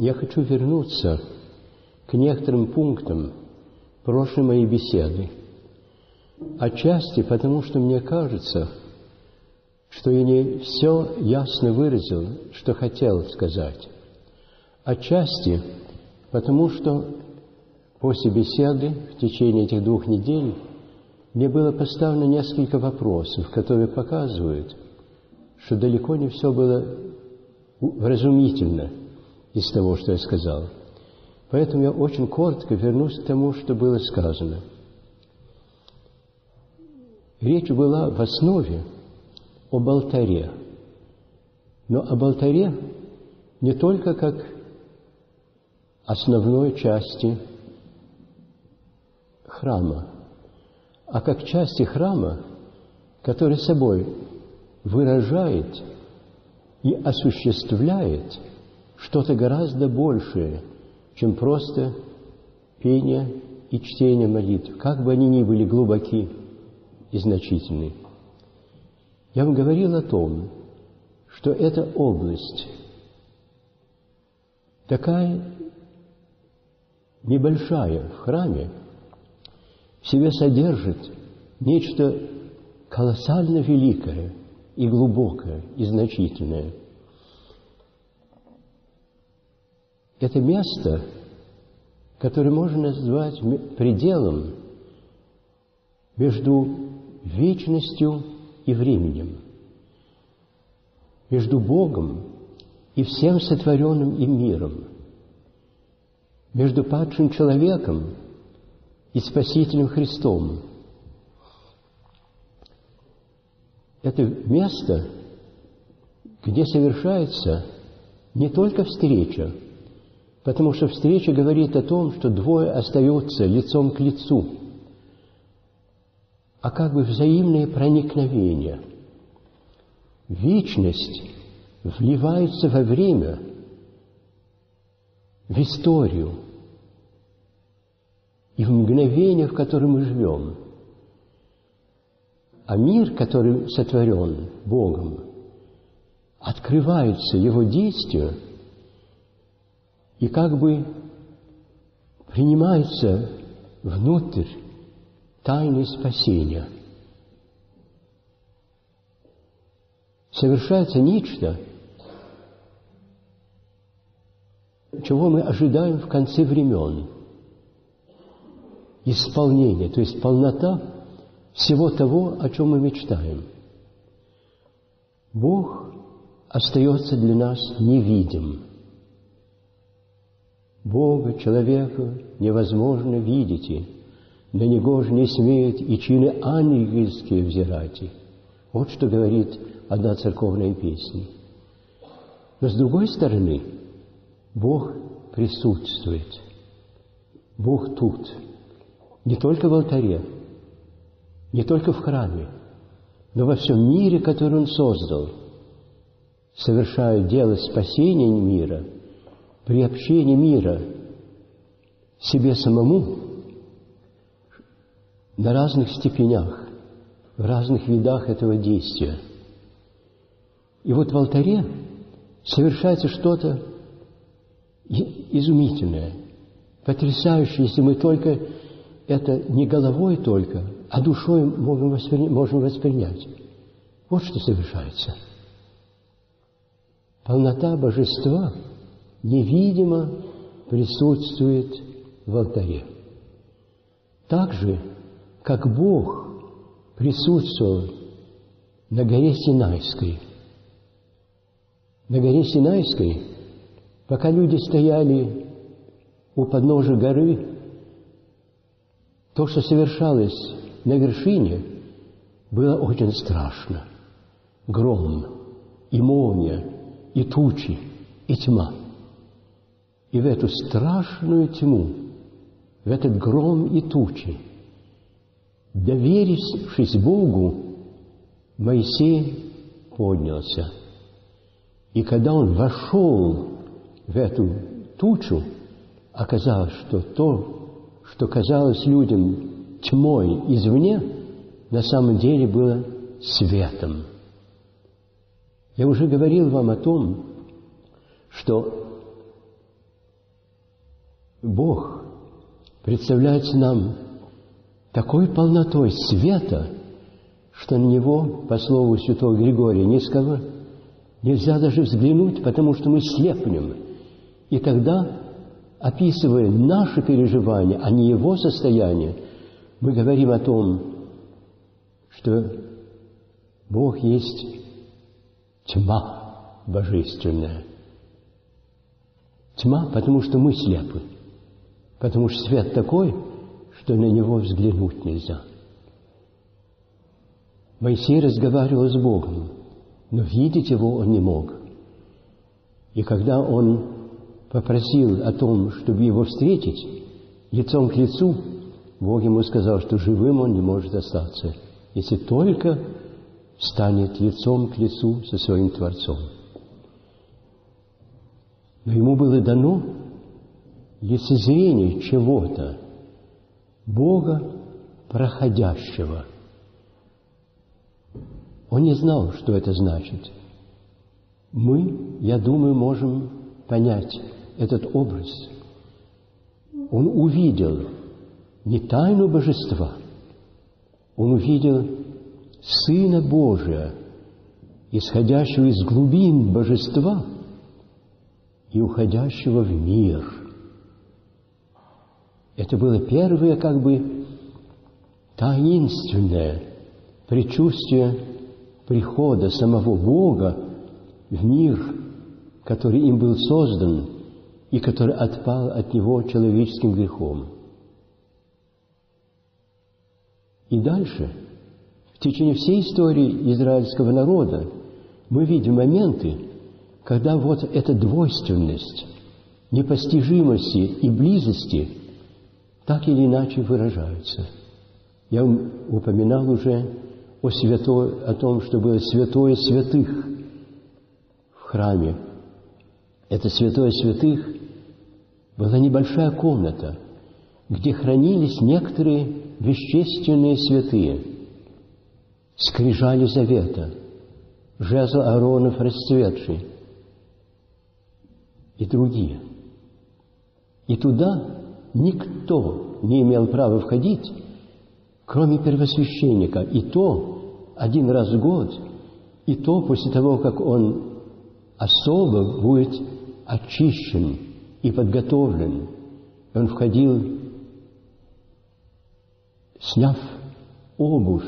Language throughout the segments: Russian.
Я хочу вернуться к некоторым пунктам прошлой моей беседы. Отчасти потому, что мне кажется, что я не все ясно выразил, что хотел сказать. Отчасти потому, что после беседы в течение этих 2 недель мне было поставлено несколько вопросов, которые показывают, что далеко не все было вразумительно из того, что я сказал. Поэтому я очень коротко вернусь к тому, что было сказано. Речь была в основе об алтаре, но об алтаре не только как основной части храма, а как части храма, который собой выражает и осуществляет что-то гораздо большее, чем просто пение и чтение молитв, как бы они ни были глубоки и значительны. Я вам говорил о том, что эта область такая небольшая в храме, в себе содержит нечто колоссально великое и глубокое, и значительное. Это место, которое можно назвать пределом между вечностью и временем, между Богом и всем сотворенным им миром, между падшим человеком и Спасителем Христом. Это место, где совершается не только встреча, потому что встреча говорит о том, что двое остаются лицом к лицу, а как бы взаимное проникновение. Вечность вливается во время, в историю и в мгновение, в котором мы живем. А мир, который сотворен Богом, открывается его действию и как бы принимается внутрь тайны спасения. Совершается нечто, чего мы ожидаем в конце времен. Исполнение, то есть полнота всего того, о чем мы мечтаем. Бог остается для нас невидим. Бога, человека невозможно видеть, на него же не смеют и чины ангельские взирать. Вот что говорит одна церковная песня. Но с другой стороны, Бог присутствует. Бог тут. Не только в алтаре, не только в храме, но во всем мире, который Он создал, совершая дело спасения мира, приобщения мира себе самому на разных степенях, в разных видах этого действия. И вот в алтаре совершается что-то изумительное, потрясающее, если мы только это не головой только, а душой можем воспринять. Вот что совершается. Полнота Божества невидимо присутствует в алтаре. Так же, как Бог присутствовал на горе Синайской. На горе Синайской, пока люди стояли у подножия горы, то, что совершалось на вершине, было очень страшно. Гром, и молния, и тучи, и тьма. И в эту страшную тьму, в этот гром и тучи, доверившись Богу, Моисей поднялся. И когда он вошел в эту тучу, оказалось, что то, что казалось людям тьмой извне, на самом деле было светом. Я уже говорил вам о том, что Бог представляется нам такой полнотой света, что на него, по слову святого Григория Низкого, нельзя даже взглянуть, потому что мы слепнем. И тогда, описывая наши переживания, а не его состояние, мы говорим о том, что Бог есть тьма божественная. Тьма, потому что мы слепы, потому что свет такой, что на него взглянуть нельзя. Моисей разговаривал с Богом, но видеть его он не мог. И когда он попросил о том, чтобы его встретить лицом к лицу, Бог ему сказал, что живым он не может остаться, если только станет лицом к лицу со своим Творцом. Но ему было дано лицезрение чего-то, Бога проходящего. Он не знал, что это значит. Мы, я думаю, можем понять этот образ. Он увидел не тайну божества, он увидел Сына Божия, исходящего из глубин божества и уходящего в мир. Это было первое, как бы, таинственное предчувствие прихода самого Бога в мир, который им был создан и который отпал от него человеческим грехом. И дальше, в течение всей истории израильского народа, мы видим моменты, когда вот эта двойственность непостижимости и близости так или иначе выражается. Я упоминал уже о том, что было святое святых в храме. Это святое святых была небольшая комната, где хранились некоторые вещественные святые: скрижали завета, жезл Ааронов расцветший и другие. И туда никто не имел права входить, кроме первосвященника, и то один раз в год, и то после того, как он особо будет очищен и подготовлен. Он входил, сняв обувь,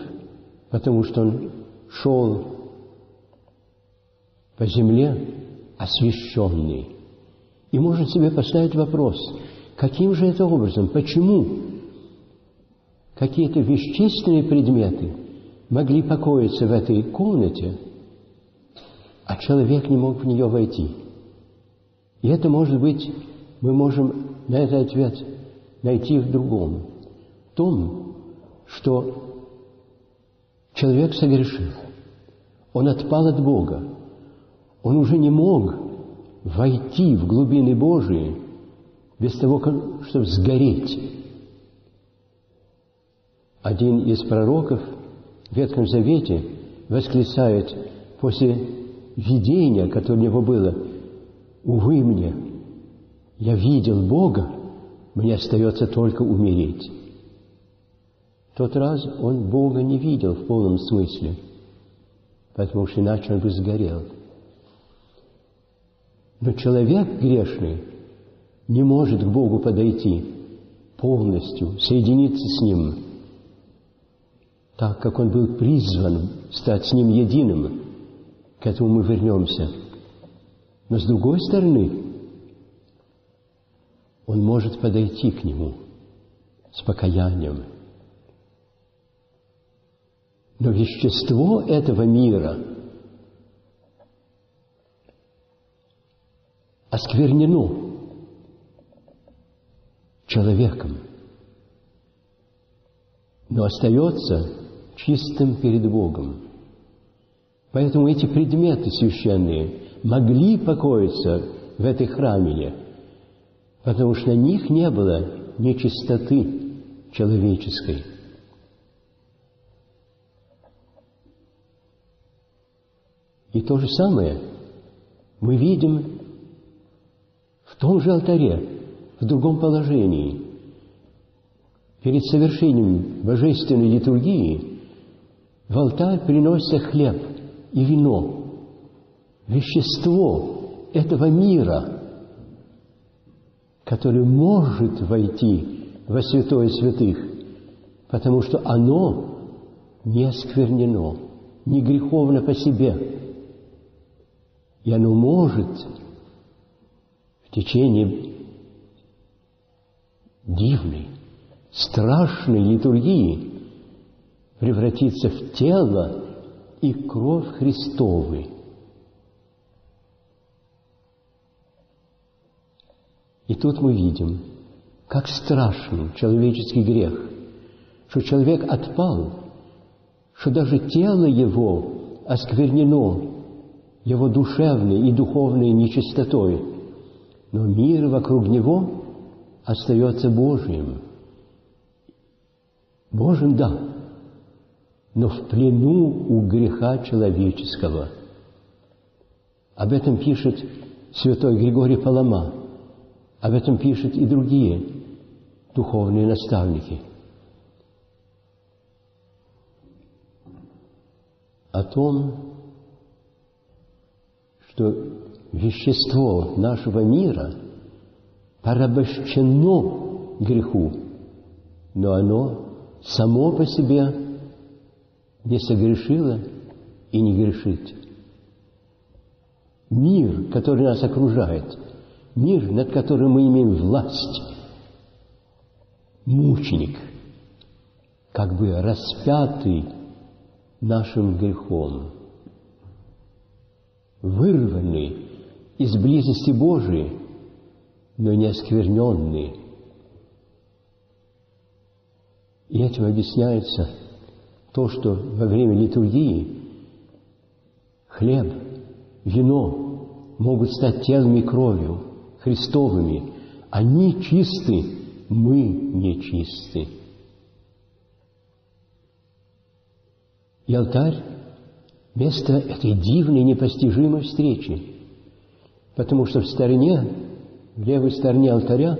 потому что он шел по земле освященный. И можно себе поставить вопрос, каким же это образом, почему какие-то вещественные предметы могли покоиться в этой комнате, а человек не мог в нее войти. И это, может быть, мы можем на этот ответ найти в другом, в том, что человек согрешил, он отпал от Бога, он уже не мог войти в глубины Божии без того, чтобы сгореть. Один из пророков в Ветхом Завете восклицает после видение, которое у него было: «Увы мне, я видел Бога, мне остается только умереть». В тот раз он Бога не видел в полном смысле, потому что иначе он бы сгорел. Но человек грешный не может к Богу подойти полностью, соединиться с Ним, так как он был призван стать с Ним единым. К этому мы вернемся. Но с другой стороны, он может подойти к нему с покаянием. Но вещество этого мира осквернено человеком, но остается чистым перед Богом. Поэтому эти предметы священные могли покоиться в этой храмине, потому что на них не было нечистоты человеческой. И то же самое мы видим в том же алтаре, в другом положении. Перед совершением божественной литургии в алтарь приносится хлеб и вино, вещество этого мира, которое может войти во святое святых, потому что оно не осквернено, не греховно по себе. И оно может в течение дивной, страшной литургии превратиться в тело и кровь Христовы. И тут мы видим, как страшен человеческий грех, что человек отпал, что даже тело его осквернено его душевной и духовной нечистотой, но мир вокруг него остается Божьим. Божьим, да, но в плену у греха человеческого. Об этом пишет святой Григорий Палама, об этом пишут и другие духовные наставники. О том, что вещество нашего мира порабощено греху, но оно само по себе не согрешило и не грешит. Мир, который нас окружает, мир, над которым мы имеем власть, мученик, как бы распятый нашим грехом, вырванный из близости Божией, но не оскверненный. И этим объясняется то, что во время литургии хлеб, вино могут стать телом и кровью Христовыми. Они чисты, мы нечисты. И алтарь — место этой дивной, непостижимой встречи, потому что в стороне, в левой стороне алтаря,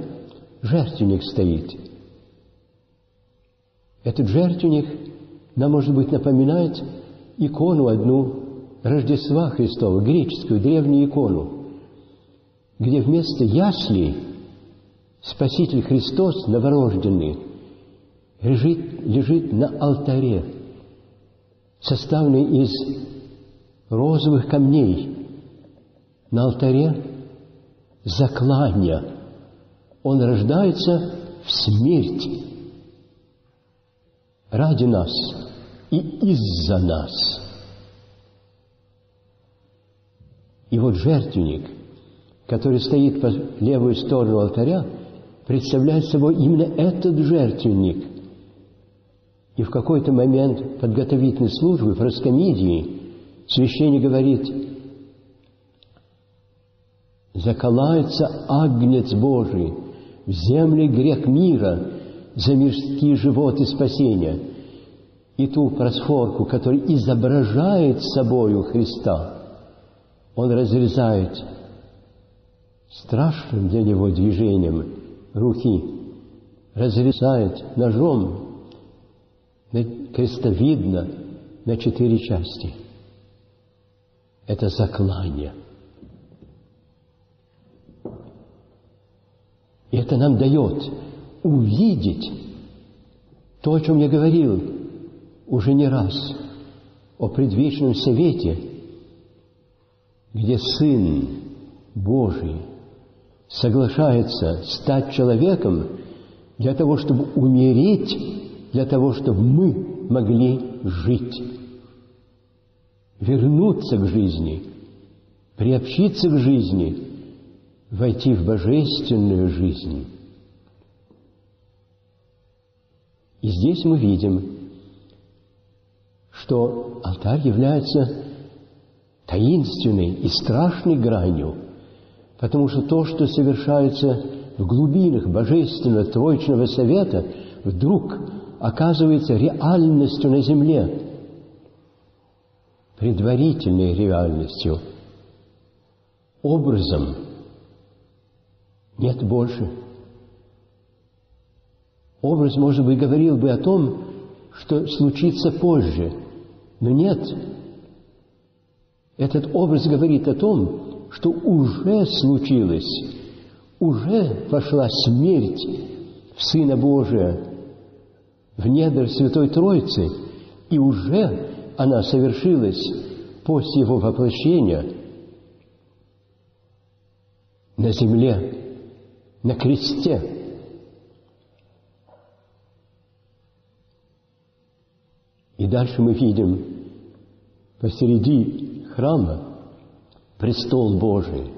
жертвенник стоит. Этот жертвенник нам, может быть, напоминает икону одну Рождества Христова, греческую, древнюю икону, где вместо яслей Спаситель Христос новорожденный лежит на алтаре, составленный из розовых камней. На алтаре заклания. Он рождается в смерти ради нас и из-за нас. И вот жертвенник, который стоит по левую сторону алтаря, представляет собой именно этот жертвенник. И в какой-то момент подготовительной службы, в Роскомидии, священник говорит: «Заколается Агнец Божий, в земли грех мира, за мирские животы спасения». И ту просфорку, которая изображает собою Христа, он разрезает страшным для него движением руки, разрезает ножом, крестовидно, на 4 части. Это заклание. И это нам дает увидеть то, о чем я говорил уже не раз, о предвечном совете, где Сын Божий соглашается стать человеком для того, чтобы умереть, для того, чтобы мы могли жить, вернуться к жизни, приобщиться к жизни, войти в божественную жизнь. И здесь мы видим, что алтарь является таинственной и страшной гранью, потому что то, что совершается в глубинах божественного троичного совета, вдруг оказывается реальностью на земле, предварительной реальностью, образом. Нет больше образ, может быть, говорил бы о том, что случится позже. Но нет. Этот образ говорит о том, что уже случилось, уже вошла смерть в Сына Божия, в недр Святой Троицы, и уже она совершилась после Его воплощения на земле, на кресте. И дальше мы видим посреди храма престол Божий.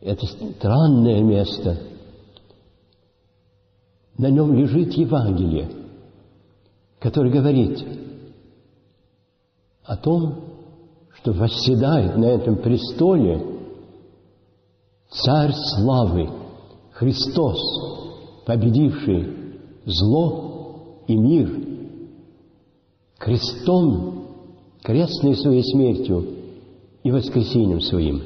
Это странное место. На нем лежит Евангелие, которое говорит о том, что восседает на этом престоле Царь славы, Христос, победивший зло и мир. Крестом, крестной своей смертью и воскресением своим.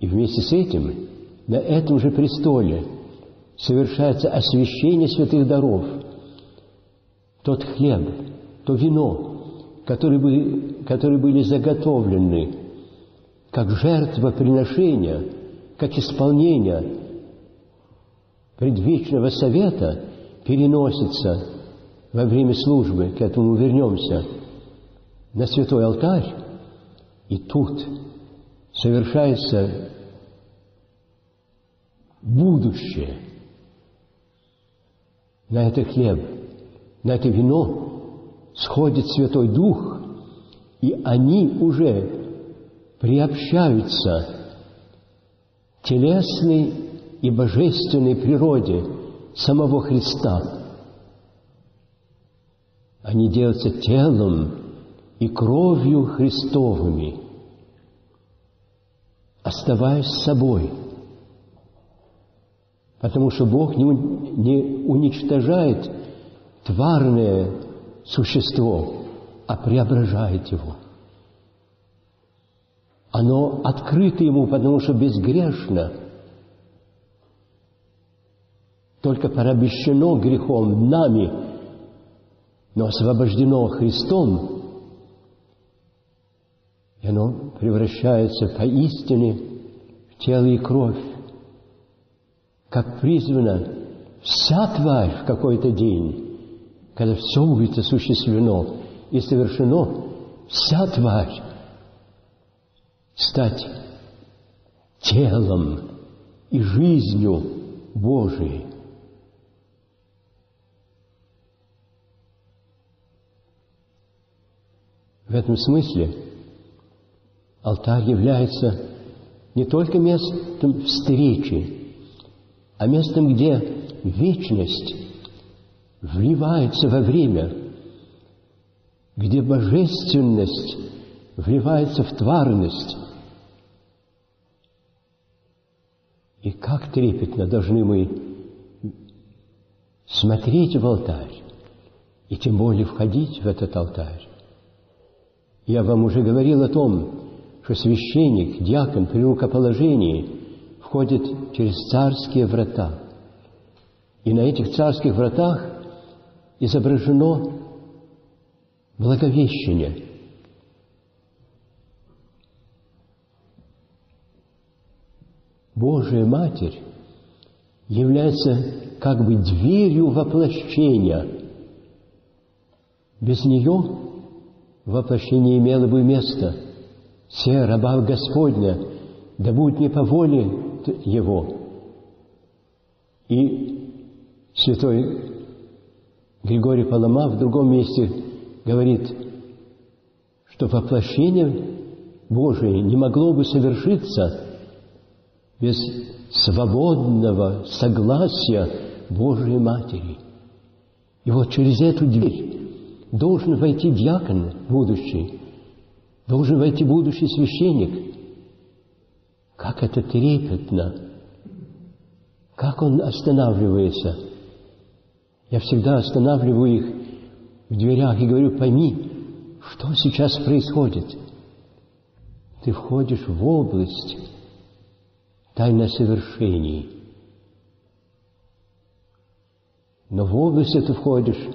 И вместе с этим на этом же престоле совершается освящение святых даров. Тот хлеб, то вино, которые были заготовлены как жертвоприношение, как исполнение предвечного совета, переносится во время службы, к этому вернемся, на святой алтарь. И тут совершается будущее. На этот хлеб, на это вино сходит Святой Дух, и они уже приобщаются к телесной и божественной природе самого Христа. Они делаются телом и кровью Христовыми, оставаясь собой. Потому что Бог не уничтожает тварное существо, а преображает его. Оно открыто ему, потому что безгрешно, только порабощено грехом нами, но освобождено Христом, и оно превращается поистине в тело и кровь, как призвана вся тварь в какой-то день, когда все будет осуществлено и совершено, вся тварь стать телом и жизнью Божией. В этом смысле алтарь является не только местом встречи, а местом, где вечность вливается во время, где божественность вливается в тварность. И как трепетно должны мы смотреть в алтарь, и тем более входить в этот алтарь. Я вам уже говорил о том, что священник, диакон при рукоположении входит через царские врата. И на этих царских вратах изображено Благовещение. Божия Матерь является как бы дверью воплощения. Без нее воплощение имело бы место. Се раба Господня, да будет не по воле Его. И святой Григорий Палама в другом месте говорит, что воплощение Божие не могло бы совершиться без свободного согласия Божией Матери. И вот через эту дверь должен войти диакон будущий, должен войти будущий священник. Как это трепетно! Как он останавливается! Я всегда останавливаю их в дверях и говорю: пойми, что сейчас происходит. Ты входишь в область тайны совершений. Но в области ты входишь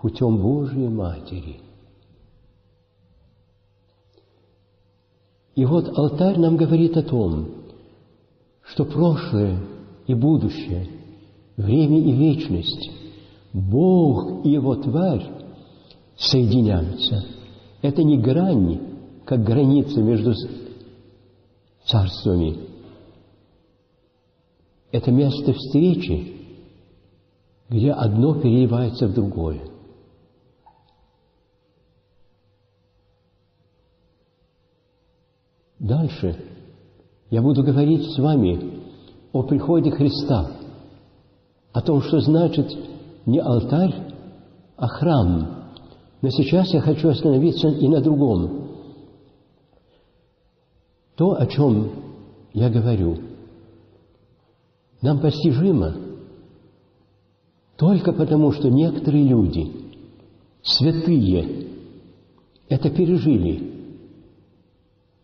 путем Божьей Матери. И вот алтарь нам говорит о том, что прошлое и будущее, время и вечность, Бог и Его тварь соединяются. Это не грани, как граница между царствами. Это место встречи, где одно переливается в другое. Дальше я буду говорить с вами о приходе Христа, о том, что значит не алтарь, а храм. Но сейчас я хочу остановиться и на другом. То, о чем я говорю, нам постижимо только потому, что некоторые люди, святые, это пережили,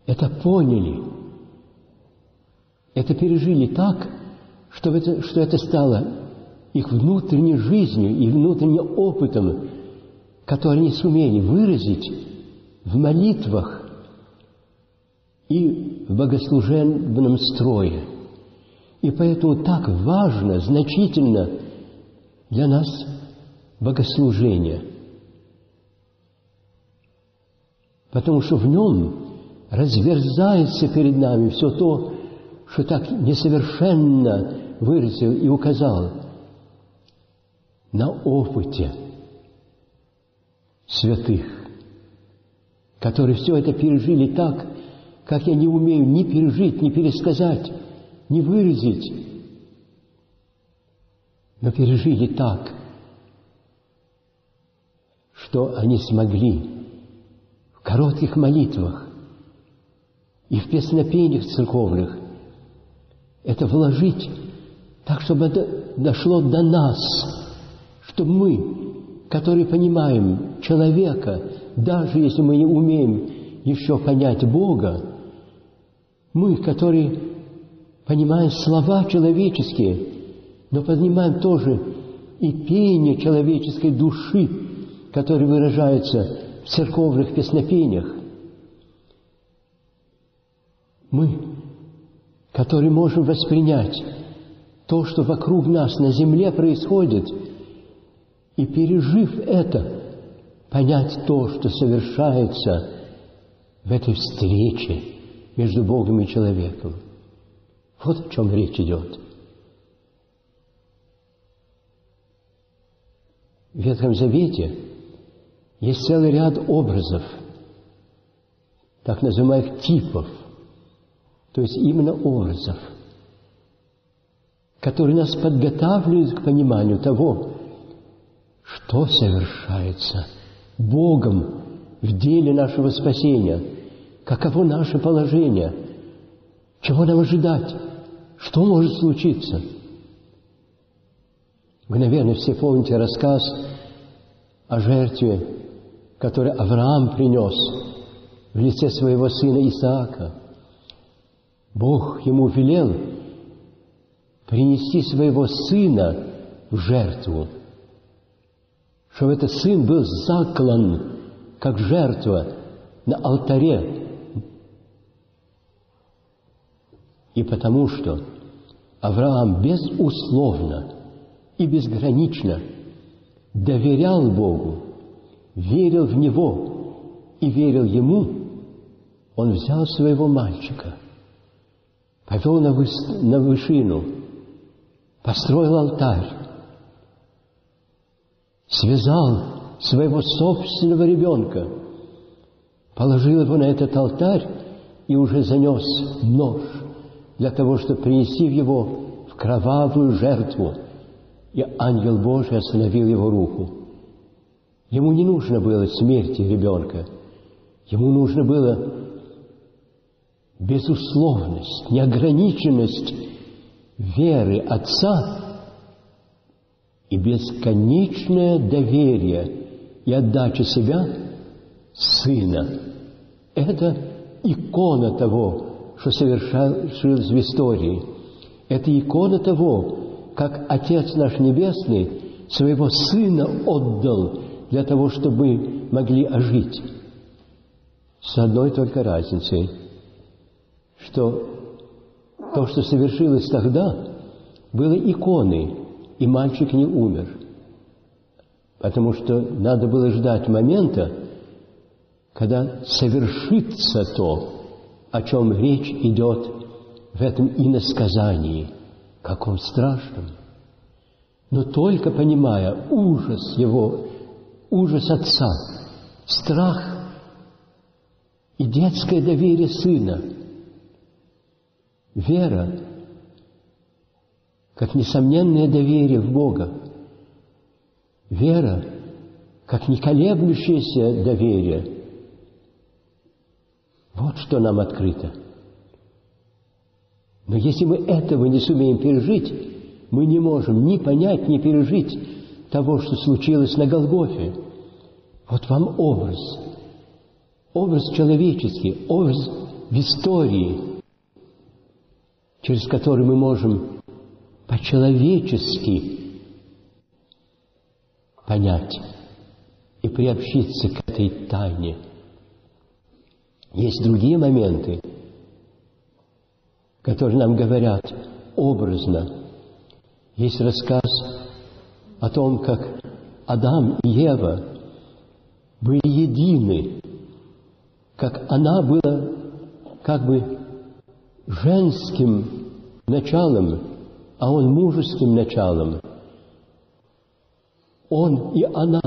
это поняли, это пережили так, что это стало их внутренней жизнью и внутренним опытом, который они сумели выразить в молитвах и в богослужебном строе. И поэтому так важно, значительно для нас богослужение, потому что в нем разверзается перед нами все то, что так несовершенно выразил и указал на опыте святых, которые все это пережили так, как я не умею ни пережить, ни пересказать, ни выразить, но пережили так, что они смогли в коротких молитвах и в песнопениях церковных это вложить так, чтобы это дошло до нас, чтобы мы, которые понимаем человека, даже если мы не умеем еще понять Бога, мы, которые понимаем слова человеческие, но понимаем тоже и пение человеческой души, которое выражается в церковных песнопениях, мы, которые можем воспринять то, что вокруг нас на земле происходит, и, пережив это, понять то, что совершается в этой встрече между Богом и человеком. Вот о чем речь идет. В Ветхом Завете есть целый ряд образов, так называемых типов, то есть именно образов, которые нас подготавливают к пониманию того, что совершается Богом в деле нашего спасения, каково наше положение, чего нам ожидать, что может случиться. Вы, наверное, все помните рассказ о жертве, которую Авраам принес в лице своего сына Исаака. Бог ему велел принести своего сына в жертву, чтобы этот сын был заклан, как жертва, на алтаре. И потому что Авраам безусловно и безгранично доверял Богу, верил в Него и верил Ему, он взял своего мальчика, повел на вышину, построил алтарь, связал своего собственного ребенка, положил его на этот алтарь и уже занес нож для того, чтобы принести его в кровавую жертву. И ангел Божий остановил его руку. Ему не нужно было смерти ребенка. Ему нужно было безусловность, неограниченность веры Отца и бесконечное доверие и отдача себя Сына. Это икона того, что совершилось в истории. Это икона того, как Отец наш Небесный Своего Сына отдал для того, чтобы мы могли ожить. С одной только разницей, что то, что совершилось тогда, было иконой, и мальчик не умер, потому что надо было ждать момента, когда совершится то, о чем речь идет в этом иносказании, каком страшном. Но только понимая ужас его, ужас отца, страх и детское доверие сына, вера, как несомненное доверие в Бога, вера, как неколеблющееся доверие. Вот что нам открыто. Но если мы этого не сумеем пережить, мы не можем ни понять, ни пережить того, что случилось на Голгофе. Вот вам образ. Образ человеческий, образ в истории, через который мы можем по-человечески понять и приобщиться к этой тайне. Есть другие моменты, которые нам говорят образно. Есть рассказ о том, как Адам и Ева были едины, как она была как бы женским началом, а он мужеским началом. Он и она,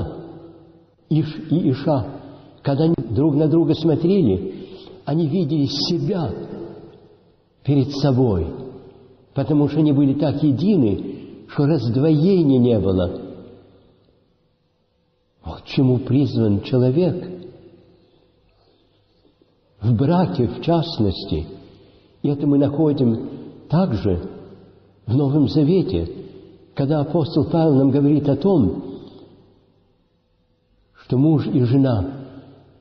Иш и Иша, когда они друг на друга смотрели, они видели себя перед собой, потому что они были так едины, что раздвоения не было. Вот к чему призван человек. В браке, в частности, и это мы находим также в Новом Завете, когда апостол Павел нам говорит о том, что муж и жена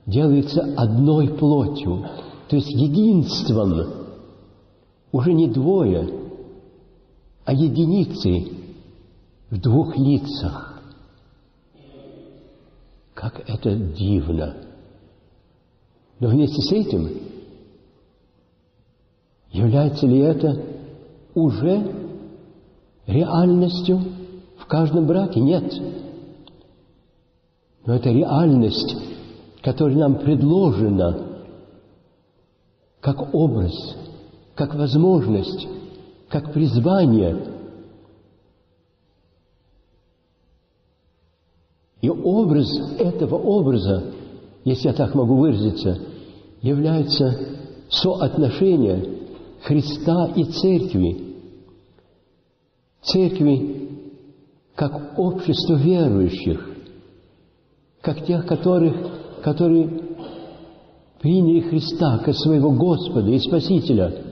делаются одной плотью, то есть единством, уже не двое, а единицы в двух лицах. Как это дивно! Но вместе с этим является ли это уже реальностью в каждом браке? Нет. Но это реальность, которая нам предложена как образ, как возможность, как призвание. И образ этого образа, если я так могу выразиться, является соотношение Христа и Церкви. Церкви как общество верующих, как тех, которые приняли Христа как своего Господа и Спасителя.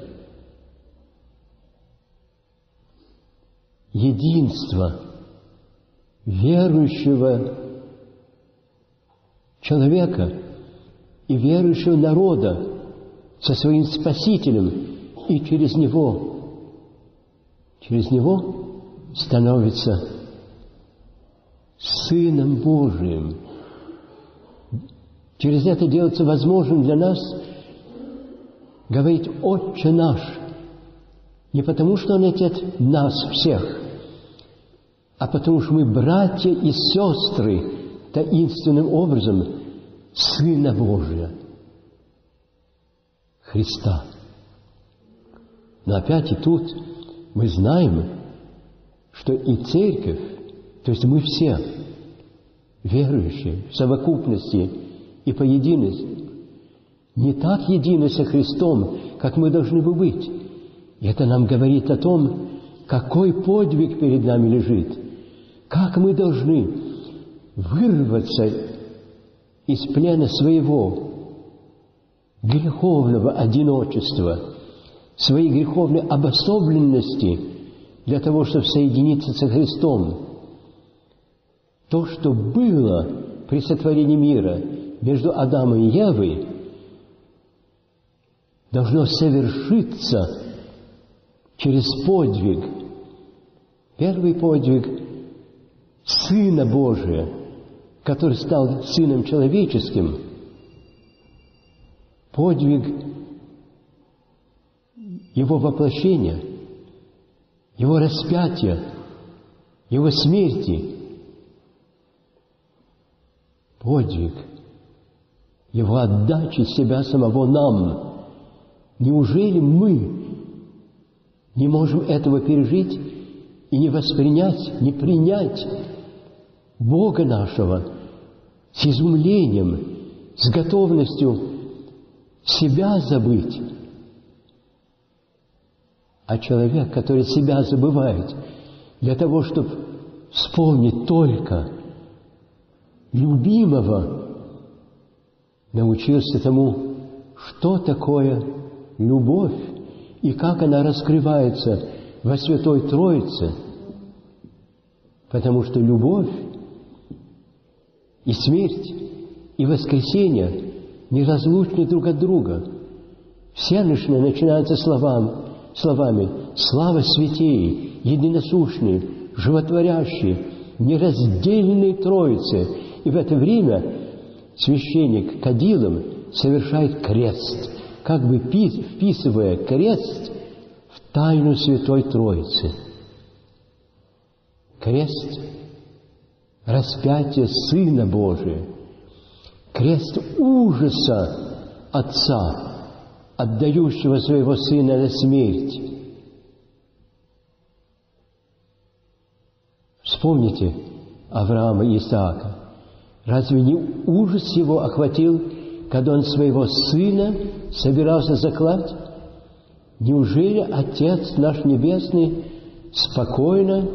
Единство верующего человека и верующего народа со своим Спасителем, и через него становится Сыном Божиим. Через это делается возможным для нас говорить «Отче наш», не потому, что Он отец нас всех, а потому, что мы братья и сестры таинственным образом Сына Божия, Христа. Но опять и тут мы знаем, что и Церковь, то есть мы все верующие в совокупности и по единости, не так едины со Христом, как мы должны бы быть. И это нам говорит о том, какой подвиг перед нами лежит, как мы должны вырваться из плена своего греховного одиночества, своей греховной обособленности для того, чтобы соединиться со Христом. То, что было при сотворении мира между Адамом и Евой, должно совершиться через подвиг Первый подвиг Сына Божия, который стал Сыном Человеческим, подвиг Его воплощения, Его распятия, Его смерти, подвиг Его отдачи себя самого нам. Неужели мы не можем этого пережить и не воспринять, не принять Бога нашего с изумлением, с готовностью себя забыть? А человек, который себя забывает для того, чтобы вспомнить только любимого, научился тому, что такое любовь и как она раскрывается во Святой Троице, потому что любовь и смерть, и воскресение неразлучны друг от друга. Всенощно начинается словами «Слава святей, единосущной, животворящей, нераздельной Троице». И в это время священник кадилом совершает крест, как бы вписывая крест в тайну Святой Троицы. Крест – распятие Сына Божия, крест ужаса Отца, отдающего Своего Сына на смерть. Вспомните Авраама и Исаака. Разве не ужас его охватил, когда он своего сына собирался заклать? Неужели Отец наш Небесный спокойно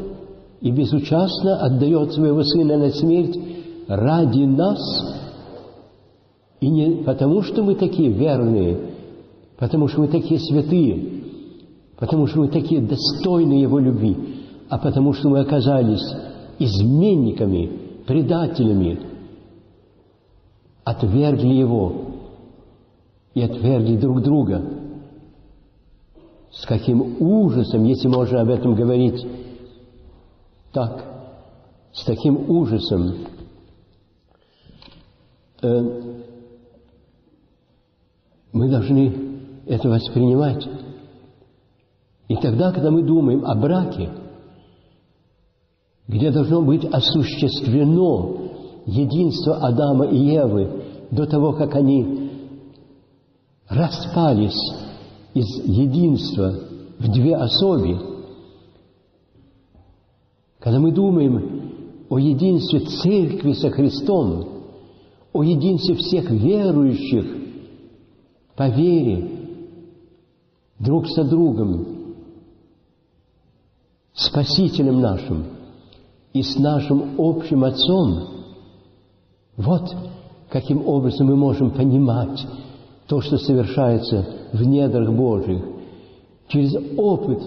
и безучастно отдает своего сына на смерть ради нас? И не потому, что мы такие верные, потому что мы такие святые, потому что мы такие достойны Его любви, а потому что мы оказались изменниками, предателями, отвергли Его и отвергли друг друга. С каким ужасом, если можно об этом говорить так, с таким ужасом мы должны это воспринимать. И тогда, когда мы думаем о браке, где должно быть осуществлено единство Адама и Евы до того, как они распались из единства в две особи, когда мы думаем о единстве Церкви со Христом, о единстве всех верующих по вере, друг со другом, Спасителем нашим и с нашим общим Отцом, вот каким образом мы можем понимать то, что совершается в недрах Божьих, через опыт,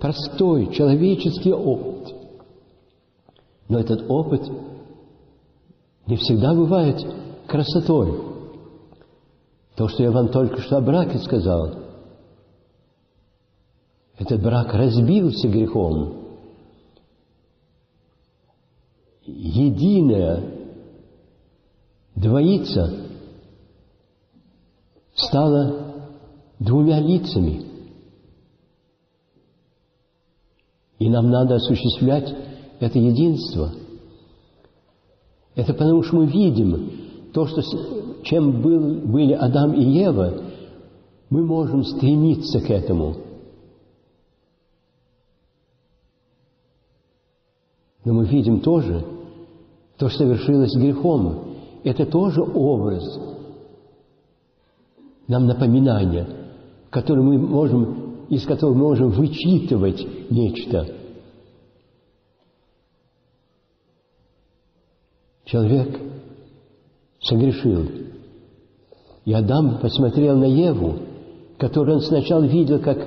простой человеческий опыт. Но этот опыт не всегда бывает красотой. То, что я вам только что о браке сказал, этот брак разбился грехом. Единая двоица стала двумя лицами. И нам надо осуществлять это единство. Это потому, что мы видим то, что, чем были Адам и Ева, мы можем стремиться к этому. Но мы видим тоже то, что совершилось грехом. Это тоже образ, нам напоминание, из которого мы можем вычитывать нечто. Человек согрешил. И Адам посмотрел на Еву, которую он сначала видел как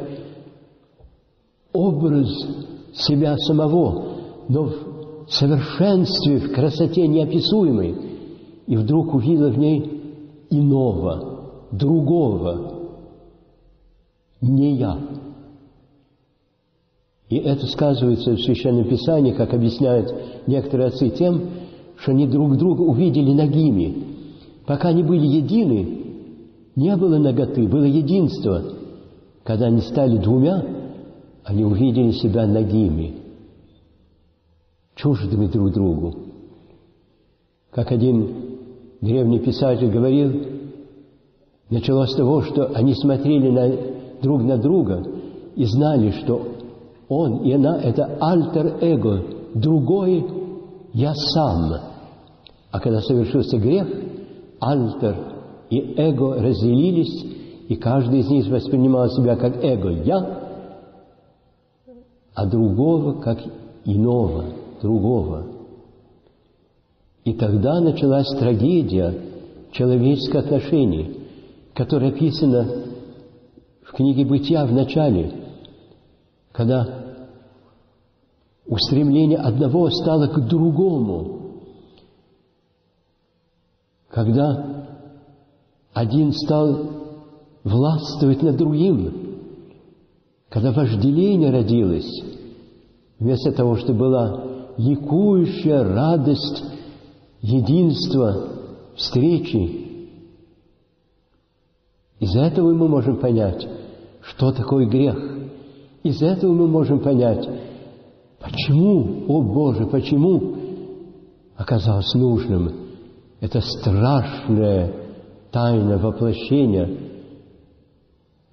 образ себя самого, но в совершенстве, в красоте неописуемой, и вдруг увидел в ней иного, другого, не я. И это сказывается в Священном Писании, как объясняют некоторые отцы, тем, что они друг друга увидели нагими. Пока они были едины, не было наготы, было единство. Когда они стали двумя, они увидели себя нагими, чуждыми друг другу. Как один древний писатель говорил, началось с того, что они смотрели друг на друга и знали, что он и она – это альтер-эго, другой «я сам». А когда совершился грех, альтер и эго разделились, и каждый из них воспринимал себя как эго «я», а другого как иного, другого. И тогда началась трагедия человеческих отношений, которая описана в книге «Бытия» в начале, когда устремление одного стало к другому, когда один стал властвовать над другим, когда вожделение родилось, вместо того, что была ликующая радость единства, встречи. Из этого мы можем понять, что такое грех. Из этого мы можем понять, почему, о Боже, почему оказалось нужным это страшная тайна воплощения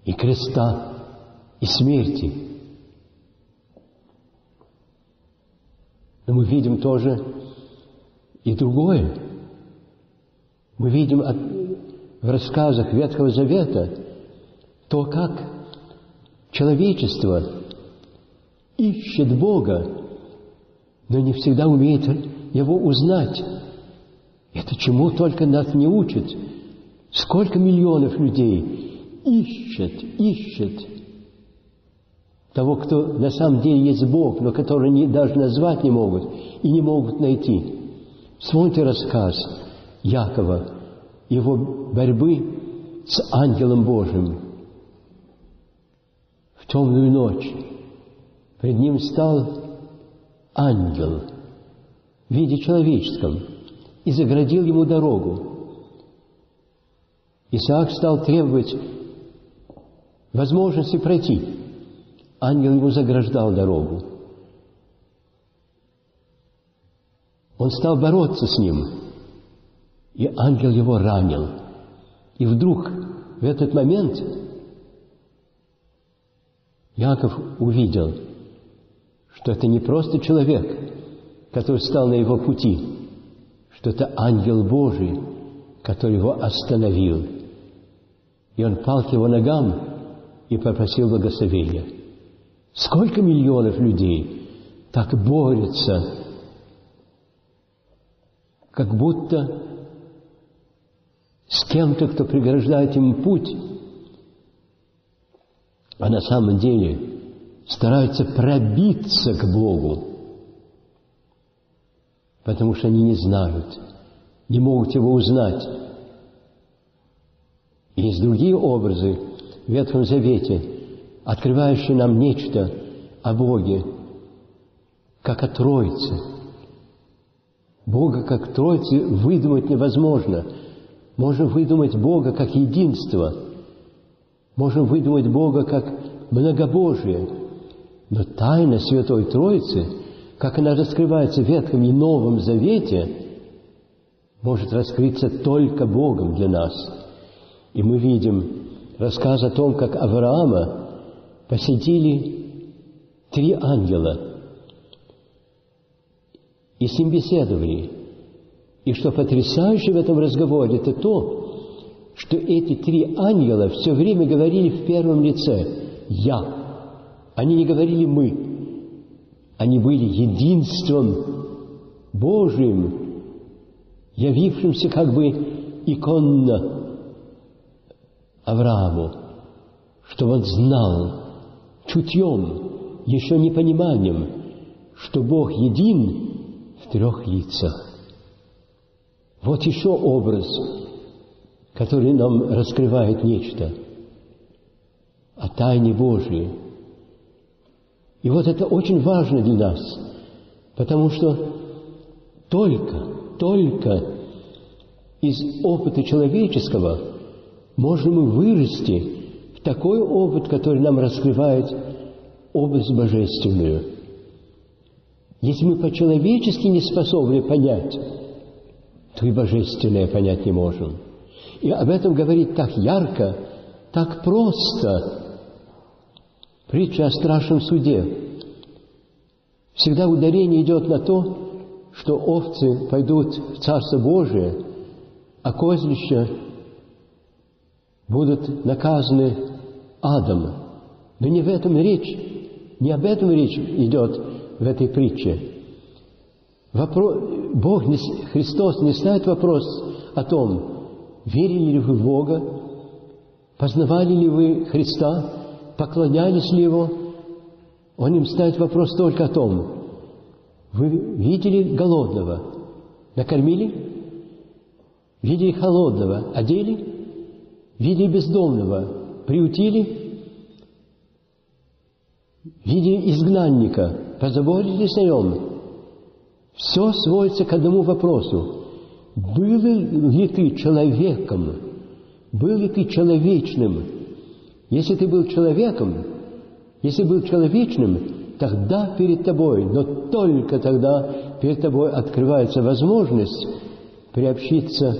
и креста, и смерти. Но мы видим тоже и другое. Мы видим в рассказах Ветхого Завета то, как человечество ищет Бога, но не всегда умеет Его узнать. Это чему только нас не учат. Сколько миллионов людей ищет того, кто на самом деле есть Бог, но которого они даже назвать не могут и не могут найти. Вспомните рассказ Якова, его борьбы с ангелом Божьим. В темную ночь пред ним стал ангел в виде человеческом и заградил ему дорогу. Исаак стал требовать возможности пройти. Ангел ему заграждал дорогу. Он стал бороться с ним, и ангел его ранил. И вдруг в этот момент Яков увидел, что это не просто человек, который стал на его пути, что это ангел Божий, который его остановил. И он пал к его ногам и попросил благословения. Сколько миллионов людей так борются, как будто с кем-то, кто преграждает им путь, а на самом деле стараются пробиться к Богу, потому что они не знают, не могут Его узнать. Есть другие образы в Ветхом Завете, открывающие нам нечто о Боге, как о Троице. Бога как Троицы выдумать невозможно. Можно выдумать Бога как единство. Можно выдумать Бога как многобожие. Но тайна Святой Троицы, как она раскрывается в Ветхом и Новом Завете, может раскрыться только Богом для нас. И мы видим рассказ о том, как Авраама посетили три ангела и с ним беседовали. И что потрясающе в этом разговоре, это то, что эти три ангела все время говорили в первом лице «я». Они не говорили «мы». Они были единством Божьим, явившимся как бы иконно Аврааму, что он знал чутьем, еще не пониманием, что Бог един в трех лицах. Вот еще образ, который нам раскрывает нечто о тайне Божьей. И вот это очень важно для нас, потому что только из опыта человеческого можем мы вырасти в такой опыт, который нам раскрывает область божественную. Если мы по-человечески не способны понять, то и божественное понять не можем. И об этом говорит так ярко, так просто притча о страшном суде. Всегда ударение идет на то, что овцы пойдут в Царство Божие, а козлища будут наказаны адом. Но не в этом речь, не об этом речь идет в этой притче. Христос не ставит вопрос о том, верили ли вы в Бога, познавали ли вы Христа, поклонялись ли Его. Он им ставит вопрос только о том, вы видели голодного, накормили? Видели холодного, одели? Видели бездомного, приютили? Видели изгнанника, позаботились о нем? Все сводится к одному вопросу. Был ли ты человеком? Был ли ты человечным? Если ты был человеком, если был человечным, тогда перед тобой, но только тогда перед тобой открывается возможность приобщиться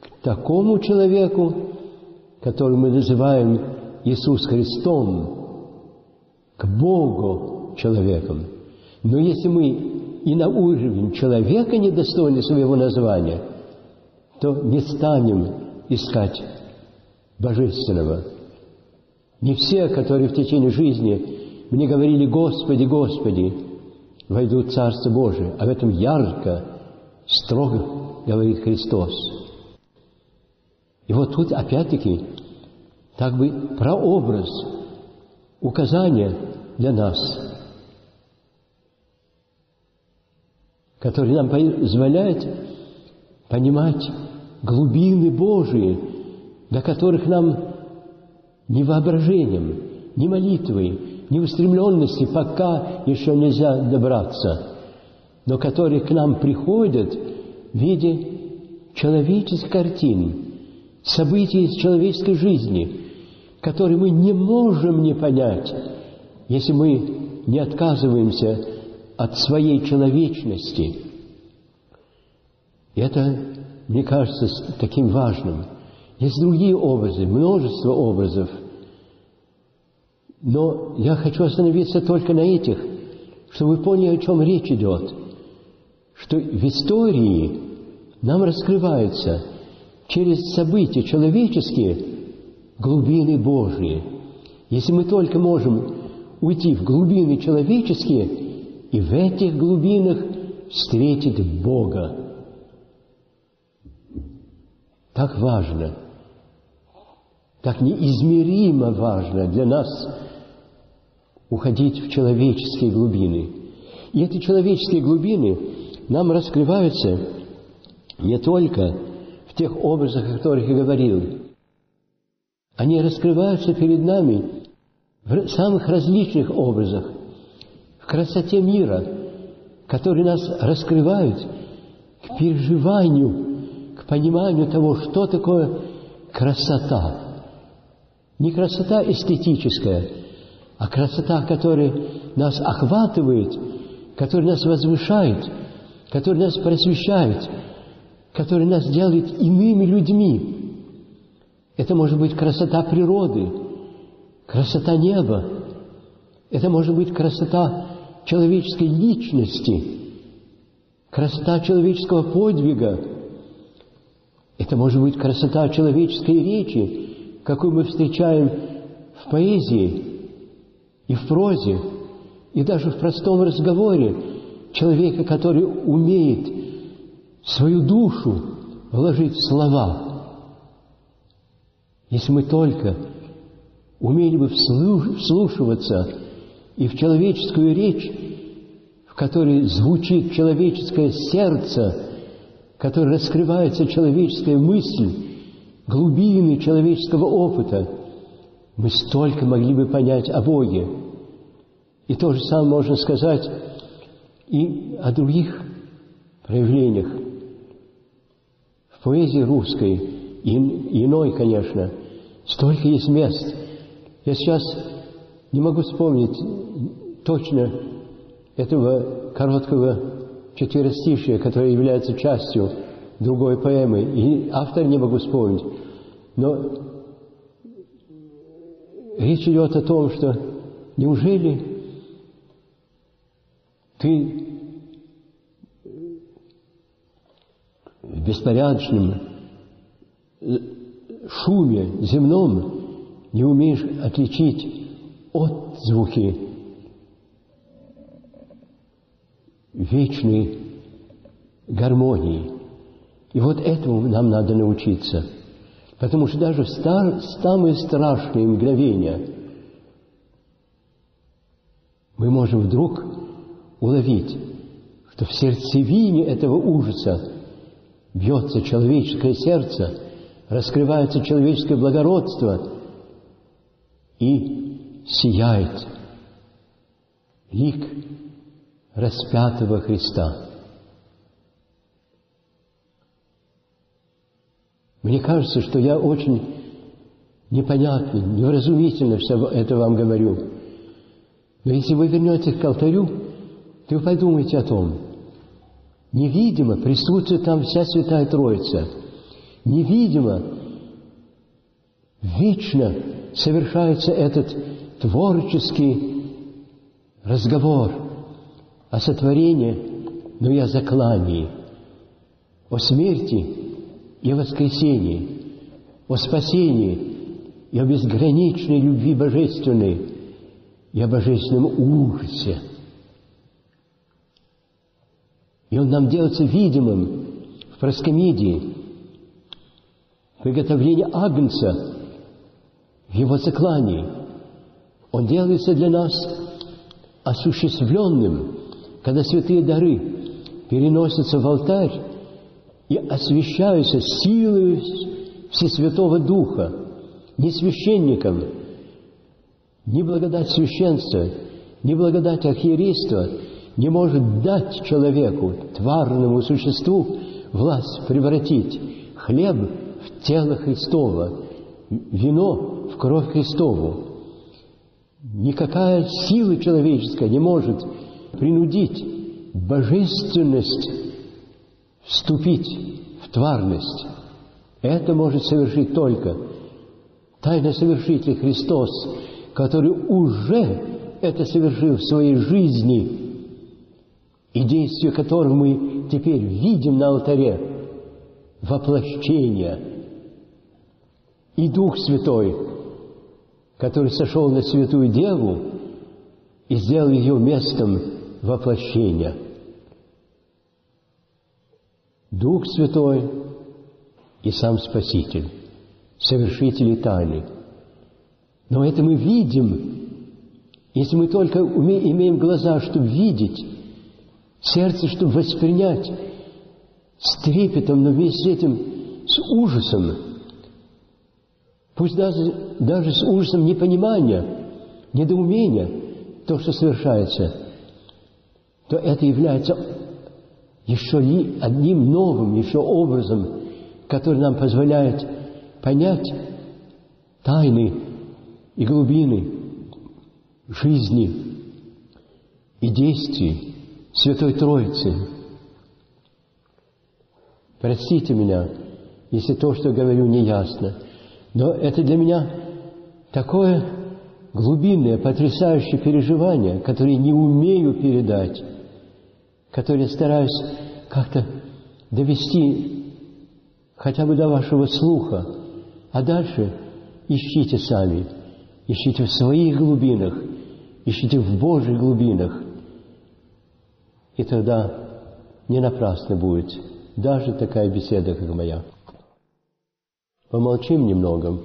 к такому человеку, которого мы называем Иисус Христом, к Богу человеком. Но если мы и на уровень человека недостойны своего названия, то не станем искать божественного. Не все, которые в течение жизни мне говорили «Господи, Господи», войдут в Царство Божие. Об этом ярко, строго говорит Христос. И вот тут опять-таки так бы прообраз, указание для нас, который нам позволяет понимать глубины Божии, до которых нам ни воображением, ни молитвой, ни устремленностью пока еще нельзя добраться, но которые к нам приходят в виде человеческих картин, событий из человеческой жизни, которые мы не можем не понять, если мы не отказываемся от своей человечности. И это, мне кажется, таким важным. Есть другие образы, множество образов, но я хочу остановиться только на этих, чтобы вы поняли, о чем речь идет, что в истории нам раскрывается через события человеческие глубины Божьи. Если мы только можем уйти в глубины человеческие, и в этих глубинах встретит Бога. Так важно, так неизмеримо важно для нас уходить в человеческие глубины. И эти человеческие глубины нам раскрываются не только в тех образах, о которых я говорил. Они раскрываются перед нами в самых различных образах. В красоте мира, который нас раскрывает к переживанию, к пониманию того, что такое красота. Не красота эстетическая, а красота, которая нас охватывает, которая нас возвышает, которая нас просвещает, которая нас делает иными людьми. Это может быть красота природы, красота неба. Это может быть красота человеческой личности, красота человеческого подвига, это может быть красота человеческой речи, какую мы встречаем в поэзии и в прозе, и даже в простом разговоре человека, который умеет свою душу вложить в слова. Если мы только умели бы вслушиваться и в человеческую речь, в которой звучит человеческое сердце, в которой раскрывается человеческая мысль, глубины человеческого опыта, мы столько могли бы понять о Боге. И то же самое можно сказать и о других проявлениях. В поэзии русской, иной, конечно, столько есть мест. Я сейчас не могу вспомнить точно этого короткого четверостишия, которое является частью другой поэмы, и автор не могу вспомнить. Но речь идет о том, что неужели ты в беспорядочном шуме земном не умеешь отличить отзвуки вечной гармонии. И вот этому нам надо научиться. Потому что даже в самые страшные мгновения мы можем вдруг уловить, что в сердцевине этого ужаса бьется человеческое сердце, раскрывается человеческое благородство и сияет лик распятого Христа. Мне кажется, что я очень непонятно, невразумительно все это вам говорю. Но если вы вернетесь к алтарю, то подумайте о том. Невидимо присутствует там вся Святая Троица. Невидимо вечно совершается этот творческий разговор о сотворении, но и о заклании, о смерти и о воскресении, о спасении и о безграничной любви божественной и о божественном ужасе. И он нам делается видимым в проскомидии, в приготовлении Агнца, в его заклании. Он делается для нас осуществленным, когда святые дары переносятся в алтарь и освящаются силой Всесвятого Духа, не священником, не благодать священства, не благодать архиерейства не может дать человеку, тварному существу, власть превратить хлеб в тело Христово, вино в кровь Христову. Никакая сила человеческая не может принудить божественность вступить в тварность. Это может совершить только тайно совершитель Христос, который уже это совершил в своей жизни, и действие которого мы теперь видим на алтаре – воплощение. И Дух Святой, который сошел на Святую Деву и сделал ее местом воплощения. Дух Святой и сам Спаситель, совершители тайны. Но это мы видим, если мы только имеем глаза, чтобы видеть, сердце, чтобы воспринять с трепетом, но вместе с этим с ужасом, пусть даже с ужасом непонимания, недоумения, то, что совершается, то это является еще одним новым еще образом, который нам позволяет понять тайны и глубины жизни и действий Святой Троицы. Простите меня, если то, что говорю, не ясно, но это для меня такое глубинное, потрясающее переживание, которое не умею передать, которое стараюсь как-то довести хотя бы до вашего слуха, а дальше ищите сами, ищите в своих глубинах, ищите в Божьих глубинах. И тогда не напрасно будет даже такая беседа, как моя. Помолчим немного.